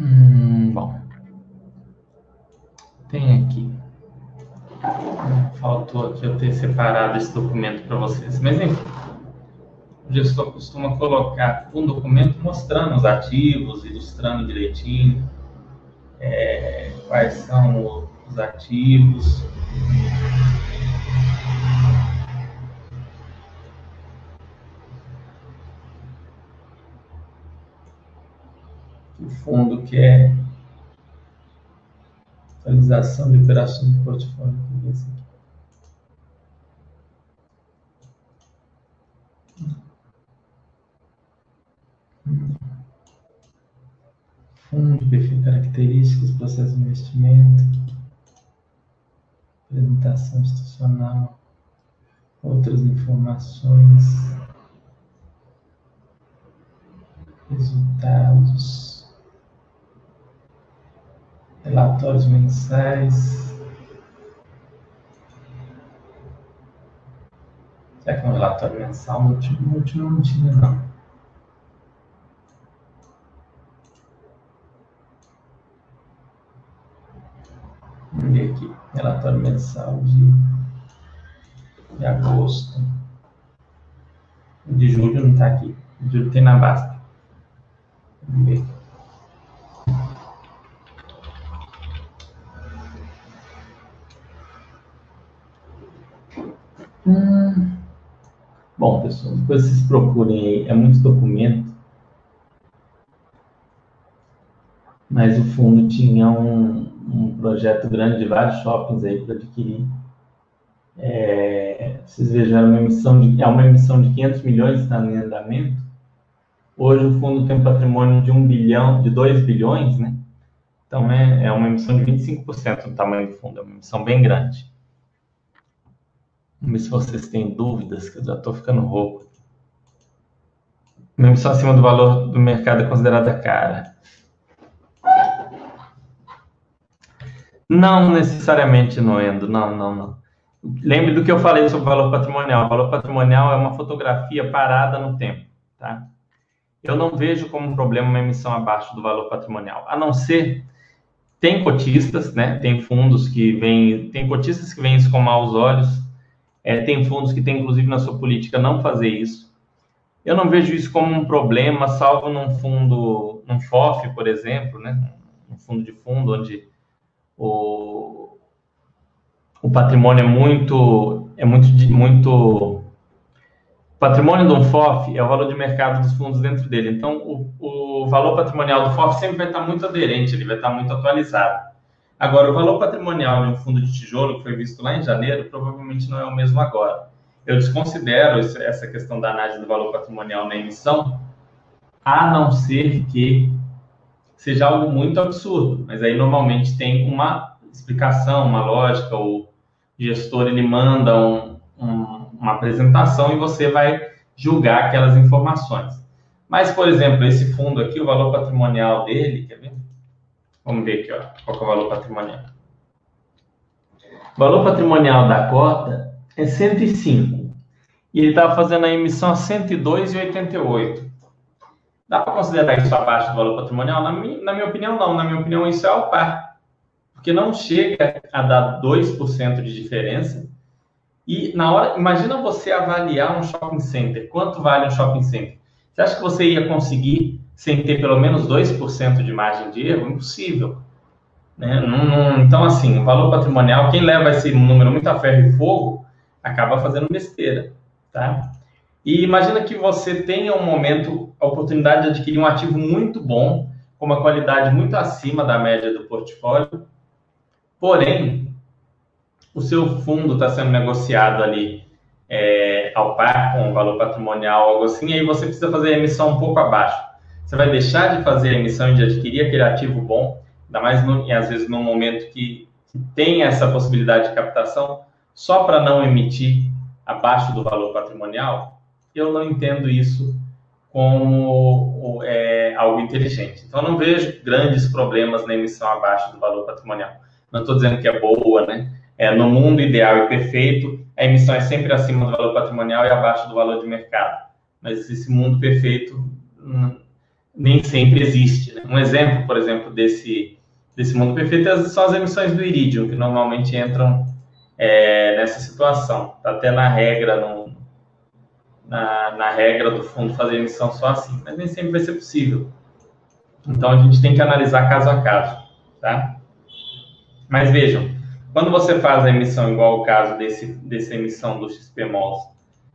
Hum, bom, tem aqui, faltou aqui eu ter separado esse documento para vocês, mas enfim, o gestor costuma colocar um documento mostrando os ativos, ilustrando direitinho é, quais são os ativos. Fundo que é atualização de operações do portfólio. fundo, perfil, características, processo de investimento, apresentação institucional, outras informações, resultados, relatórios mensais. Será que é um relatório mensal? No último, no último não tinha, não. Vamos ver aqui. Relatório mensal de, de agosto. O de julho não está aqui. O de julho tem na Basta. Vamos ver. Hum. Bom, pessoal, depois vocês procurem aí, é muito documento, mas o fundo tinha um, um projeto grande de vários shoppings aí para adquirir. É, vocês vejam, é uma emissão de, é uma emissão de quinhentos milhões está em andamento. Hoje o fundo tem um patrimônio de um bilhão, de dois bilhões, né? Então é, é uma emissão de vinte e cinco por cento do tamanho do fundo, é uma emissão bem grande. Vamos ver se vocês têm dúvidas, que eu já estou ficando rouco. Mesmo só acima do valor do mercado é considerada cara. Não necessariamente, Noendo, não, não, não. Lembre do que eu falei sobre o valor patrimonial. O valor patrimonial é uma fotografia parada no tempo, tá? Eu não vejo como um problema uma emissão abaixo do valor patrimonial, a não ser... Tem cotistas, né? Tem fundos que vêm... Tem cotistas que vêm escomar aos olhos... É, tem fundos que tem, inclusive, na sua política não fazer isso. Eu não vejo isso como um problema, salvo num fundo, num F O F, por exemplo, né? Um fundo de fundo onde o, o patrimônio é muito... é muito, muito... O patrimônio de um F O F é o valor de mercado dos fundos dentro dele. Então, o, o valor patrimonial do F O F sempre vai estar muito aderente, ele vai estar muito atualizado. Agora, o valor patrimonial de um fundo de tijolo que foi visto lá em janeiro, provavelmente não é o mesmo agora. Eu desconsidero essa questão da análise do valor patrimonial na emissão, a não ser que seja algo muito absurdo. Mas aí, normalmente, tem uma explicação, uma lógica, o gestor ele manda um, um, uma apresentação e você vai julgar aquelas informações. Mas, por exemplo, esse fundo aqui, o valor patrimonial dele, quer ver? Vamos ver aqui, ó, qual que é o valor patrimonial. O valor patrimonial da cota é cento e cinco. E ele estava fazendo a emissão a cento e dois vírgula oitenta e oito. Dá para considerar isso abaixo do valor patrimonial? Na minha, na minha opinião, não. Na minha opinião, isso é ao par. Porque não chega a dar dois por cento de diferença. E na hora, imagina você avaliar um shopping center. Quanto vale um shopping center? Você acha que você ia conseguir... sem ter pelo menos dois por cento de margem de erro? Impossível. Né? Não, não, então, assim, o valor patrimonial, quem leva esse número muito a ferro e fogo, acaba fazendo besteira. Tá? E imagina que você tenha um momento, a oportunidade de adquirir um ativo muito bom, com uma qualidade muito acima da média do portfólio, porém, o seu fundo está sendo negociado ali é, ao par com o valor patrimonial, algo assim, e aí você precisa fazer a emissão um pouco abaixo. Você vai deixar de fazer a emissão e de adquirir aquele ativo bom, ainda mais, no, e às vezes, num momento que, que tem essa possibilidade de captação, só para não emitir abaixo do valor patrimonial? Eu não entendo isso como é, algo inteligente. Então, eu não vejo grandes problemas na emissão abaixo do valor patrimonial. Não estou dizendo que é boa, né? É, no mundo ideal e perfeito, a emissão é sempre acima do valor patrimonial e abaixo do valor de mercado. Mas esse mundo perfeito... Hum, nem sempre existe. Né? Um exemplo, por exemplo, desse, desse mundo perfeito são as emissões do Iridium, que normalmente entram é, nessa situação. Está até na regra, no, na, na regra do fundo fazer emissão só assim, mas nem sempre vai ser possível. Então, a gente tem que analisar caso a caso. Tá? Mas vejam, quando você faz a emissão igual o caso desse, dessa emissão do X P Malls,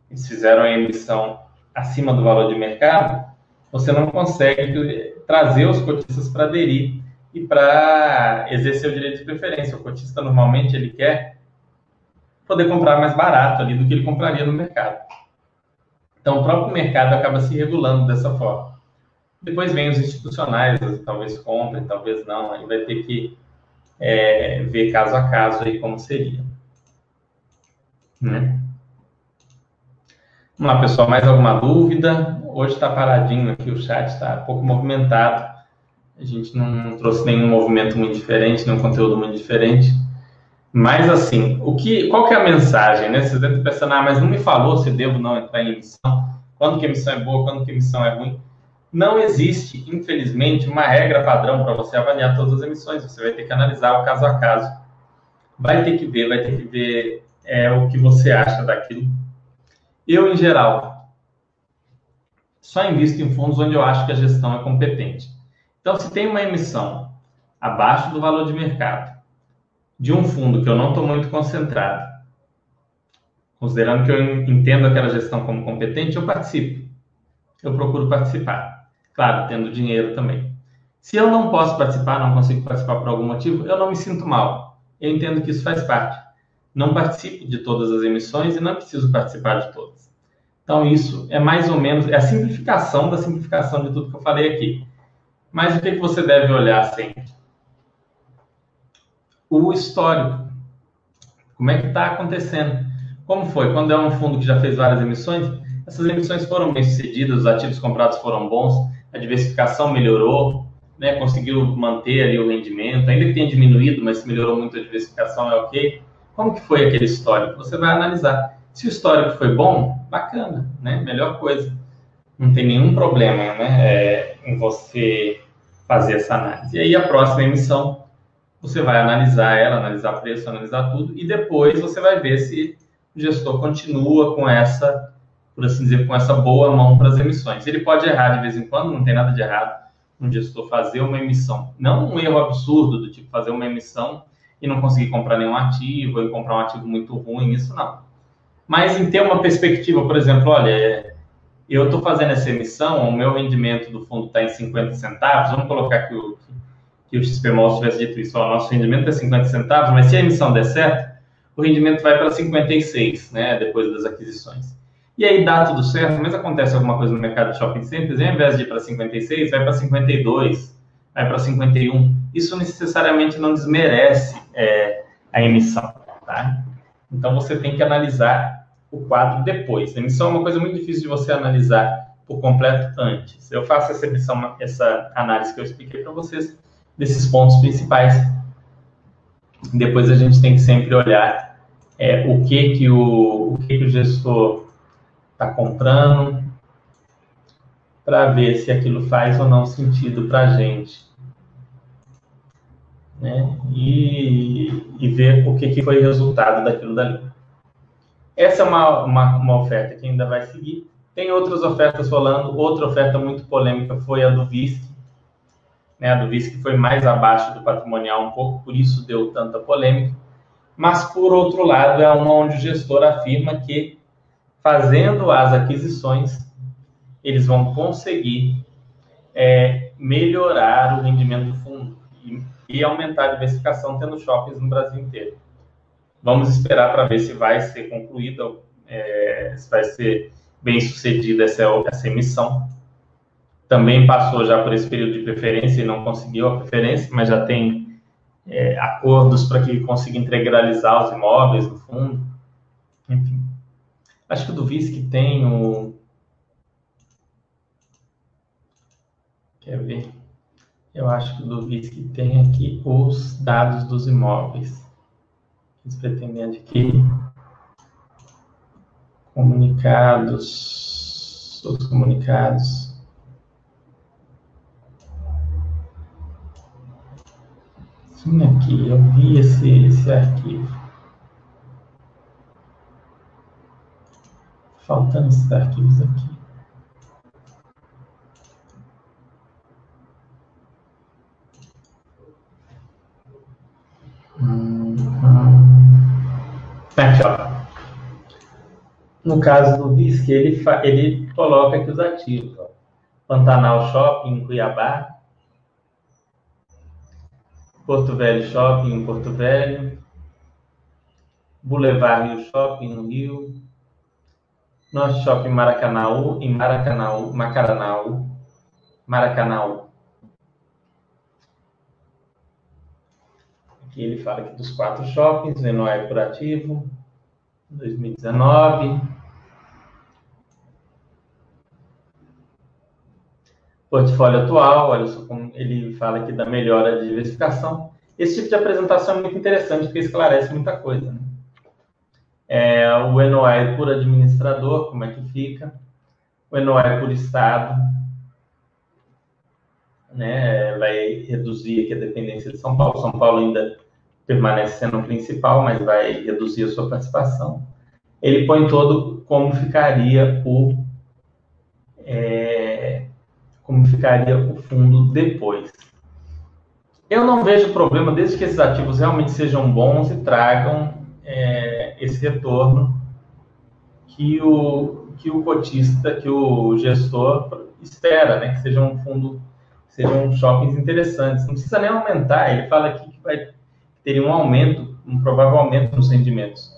eles fizeram a emissão acima do valor de mercado, você não consegue trazer os cotistas para aderir e para exercer o direito de preferência. O cotista, normalmente, ele quer poder comprar mais barato ali do que ele compraria no mercado. Então, o próprio mercado acaba se regulando dessa forma. Depois vem os institucionais, talvez compre, talvez não. Aí vai ter que é, ver caso a caso aí como seria. Né? Vamos lá, pessoal, mais alguma dúvida? Hoje está paradinho aqui, o chat está pouco movimentado. A gente não trouxe nenhum movimento muito diferente, nenhum conteúdo muito diferente. Mas, assim, o que, qual que é a mensagem, né? Vocês devem estar pensando, ah, mas não me falou se devo não entrar em emissão, quando que a emissão é boa, quando que a emissão é ruim. Não existe, infelizmente, uma regra padrão para você avaliar todas as emissões. Você vai ter que analisar o caso a caso. Vai ter que ver, vai ter que ver é, o que você acha daquilo. Eu, em geral, só invisto em fundos onde eu acho que a gestão é competente. Então, se tem uma emissão abaixo do valor de mercado, de um fundo que eu não estou muito concentrado, considerando que eu entendo aquela gestão como competente, eu participo. Eu procuro participar. Claro, tendo dinheiro também. Se eu não posso participar, não consigo participar por algum motivo, eu não me sinto mal. Eu entendo que isso faz parte. Não participo de todas as emissões e não preciso participar de todas. Então, isso é mais ou menos... É a simplificação da simplificação de tudo que eu falei aqui. Mas o que você deve olhar sempre? O histórico. Como é que está acontecendo? Como foi? Quando é um fundo que já fez várias emissões, essas emissões foram bem-sucedidas, os ativos comprados foram bons, a diversificação melhorou, né? Conseguiu manter ali o rendimento, ainda que tenha diminuído, mas melhorou muito a diversificação, é ok. Como que foi aquele histórico? Você vai analisar. Se o histórico foi bom, bacana, né? Melhor coisa. Não tem nenhum problema, né? É, em você fazer essa análise. E aí a próxima emissão, você vai analisar ela, analisar preço, analisar tudo, e depois você vai ver se o gestor continua com essa, por assim dizer, com essa boa mão para as emissões. Ele pode errar de vez em quando, não tem nada de errado um gestor fazer uma emissão. Não um erro absurdo do tipo fazer uma emissão e não conseguir comprar nenhum ativo, ou comprar um ativo muito ruim, isso não. Mas em ter uma perspectiva, por exemplo, olha, eu estou fazendo essa emissão, o meu rendimento do fundo está em cinquenta centavos, vamos colocar que o, que o X P Malls tivesse dito isso, ó, nosso rendimento é cinquenta centavos, mas se a emissão der certo, o rendimento vai para cinquenta e seis, né, depois das aquisições. E aí dá tudo certo, mas acontece alguma coisa no mercado de shopping centers, e ao invés de ir para cinquenta e seis, vai para cinquenta e dois, vai para cinquenta e um. Isso necessariamente não desmerece é, a emissão, tá? Então, você tem que analisar o quadro depois. A emissão é uma coisa muito difícil de você analisar por completo antes. Eu faço essa emissão, essa análise que eu expliquei para vocês, desses pontos principais. Depois, a gente tem que sempre olhar é, o que que o, o, que que o gestor está comprando para ver se aquilo faz ou não sentido para a gente. Né? E, e ver o que, que foi resultado daquilo dali. Essa é uma, uma, uma oferta que ainda vai seguir. Tem outras ofertas rolando. Outra oferta muito polêmica foi a do V I S C. Né? A do V I S C foi mais abaixo do patrimonial um pouco, por isso deu tanta polêmica. Mas, por outro lado, é uma onde o gestor afirma que, fazendo as aquisições, eles vão conseguir é, melhorar o rendimento do fundo. E, e aumentar a diversificação tendo shoppings no Brasil inteiro. Vamos esperar para ver se vai ser concluída, é, se vai ser bem sucedida essa, essa emissão. Também passou já por esse período de preferência e não conseguiu a preferência, mas já tem é, acordos para que consiga integralizar os imóveis no fundo. Enfim, acho que o do V I S C tem o... Quer ver... Eu acho que o do V I S C tem aqui os dados dos imóveis. Eles pretendem adquirir comunicados, os comunicados. Sim, aqui, eu vi esse, esse arquivo. Faltando esses arquivos aqui. No caso do V I S C, ele, ele coloca aqui os ativos. Ó. Pantanal Shopping, em Cuiabá. Porto Velho Shopping, em Porto Velho. Boulevard Rio Shopping, no Rio. Norte Shopping Maracanaú, em Maracanaú, Macaranau. Maracanaú. Aqui ele fala aqui dos quatro shoppings, Lenóia por ativo, dois mil e dezenove. Portfólio atual, olha só como ele fala aqui da melhora de diversificação. Esse tipo de apresentação é muito interessante, porque esclarece muita coisa, né? É, o N O I por administrador, como é que fica? O N O I por estado, né? Vai reduzir aqui a dependência de São Paulo. São Paulo ainda permanece sendo o principal, mas vai reduzir a sua participação. Ele põe todo como ficaria o, é, como ficaria o fundo depois. Eu não vejo problema, desde que esses ativos realmente sejam bons e tragam é, esse retorno que o, que o cotista, que o gestor espera, né? Que seja um fundo, sejam shoppings interessantes. Não precisa nem aumentar, ele fala aqui que vai ter um aumento, um provável aumento nos rendimentos.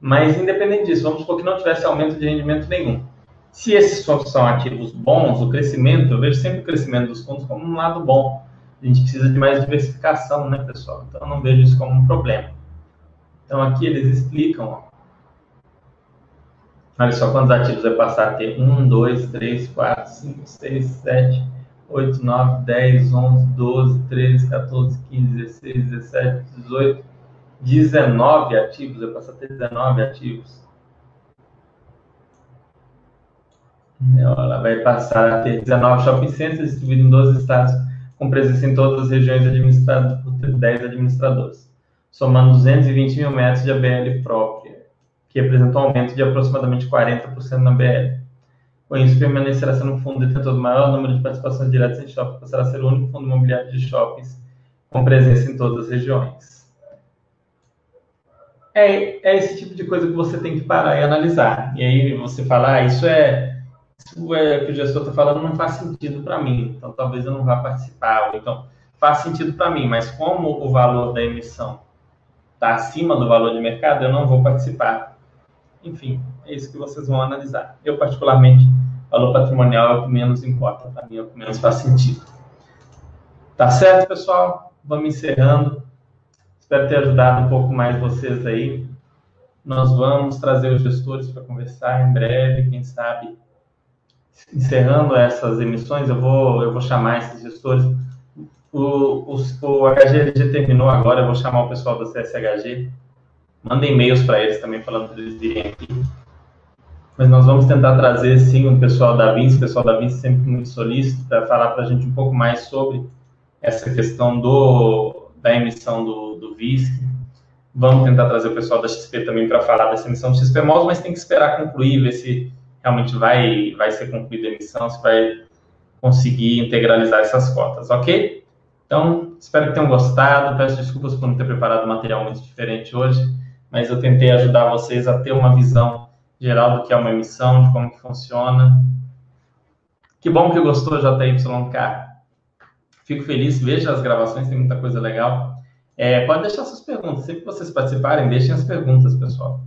Mas, independente disso, vamos supor que não tivesse aumento de rendimento nenhum. Se esses fundos são ativos bons, o crescimento, eu vejo sempre o crescimento dos fundos como um lado bom. A gente precisa de mais diversificação, né, pessoal? Então, eu não vejo isso como um problema. Então, aqui eles explicam, ó. Olha só quantos ativos vai passar a ter. um, dois, três, quatro, cinco, seis, sete, oito, nove, dez, onze, doze, treze, quatorze, quinze, dezesseis, dezessete, dezoito, dezenove ativos. Vai passar a ter dezenove ativos. Ela vai passar a ter dezenove shopping centers distribuídos em doze estados, com presença em todas as regiões administradas por dez administradores, somando duzentos e vinte mil metros de A B L própria, que representa um aumento de aproximadamente quarenta por cento na A B L. Com isso, permanecerá sendo um fundo detentor do maior número de participações diretas em shopping, passará a ser o único fundo imobiliário de shoppings com presença em todas as regiões. É, é esse tipo de coisa que você tem que parar e analisar. E aí você fala, ah, isso é... Isso é, que o gestor está falando não faz sentido para mim, então talvez eu não vá participar. Então, faz sentido para mim, mas como o valor da emissão está acima do valor de mercado, eu não vou participar. Enfim, é isso que vocês vão analisar. Eu, particularmente, valor patrimonial é o que menos importa para mim, é o que menos faz sentido. Tá certo, pessoal? Vamos encerrando. Espero ter ajudado um pouco mais vocês aí. Nós vamos trazer os gestores para conversar em breve, quem sabe... Encerrando essas emissões, eu vou, eu vou chamar esses gestores. O, o, o H G L G terminou agora, eu vou chamar o pessoal da C S H G. Mandem e-mails para eles também, falando para eles virem aqui. Mas nós vamos tentar trazer, sim, o pessoal da V I S C. O pessoal da V I S C sempre muito solícito para falar para a gente um pouco mais sobre essa questão do, da emissão do, do V I S C. Vamos tentar trazer o pessoal da X P também para falar dessa emissão do X P Malls, mas tem que esperar concluir, ver se... realmente vai, vai ser concluída a emissão, se vai conseguir integralizar essas cotas, ok? Então, espero que tenham gostado, peço desculpas por não ter preparado material muito diferente hoje, mas eu tentei ajudar vocês a ter uma visão geral do que é uma emissão, de como que funciona. Que bom que gostou, J Y K. Fico feliz, veja as gravações, tem muita coisa legal. É, pode deixar suas perguntas, sempre que vocês participarem, deixem as perguntas, pessoal.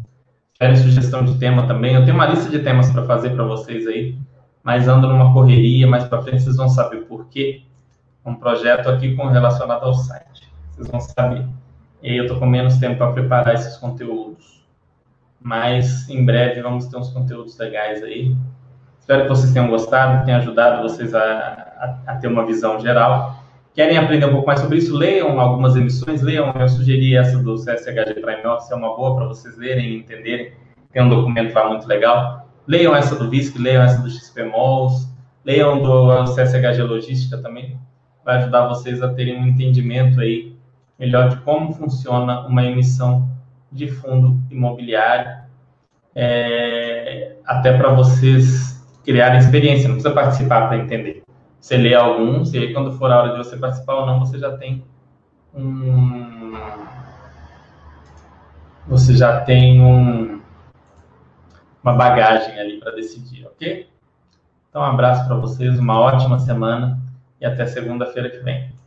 Querem sugestão de tema também? Eu tenho uma lista de temas para fazer para vocês aí, mas ando numa correria, mais para frente vocês vão saber por quê. Um projeto aqui com relacionado ao site, vocês vão saber. E eu estou com menos tempo para preparar esses conteúdos, mas em breve vamos ter uns conteúdos legais aí. Espero que vocês tenham gostado, que tenha ajudado vocês a, a, a ter uma visão geral. Querem aprender um pouco mais sobre isso? Leiam algumas emissões, leiam. Eu sugeri essa do C S H G Prime Office, é uma boa para vocês lerem e entenderem. Tem um documento lá muito legal. Leiam essa do V I S C, leiam essa do X P Malls, leiam do C S H G Logística também. Vai ajudar vocês a terem um entendimento aí melhor de como funciona uma emissão de fundo imobiliário. É, até para vocês criarem experiência, não precisa participar para entender. Você lê alguns, e aí quando for a hora de você participar ou não, você já tem um... Você já tem um... uma bagagem ali para decidir, ok? Então, um abraço para vocês, uma ótima semana e até segunda-feira que vem.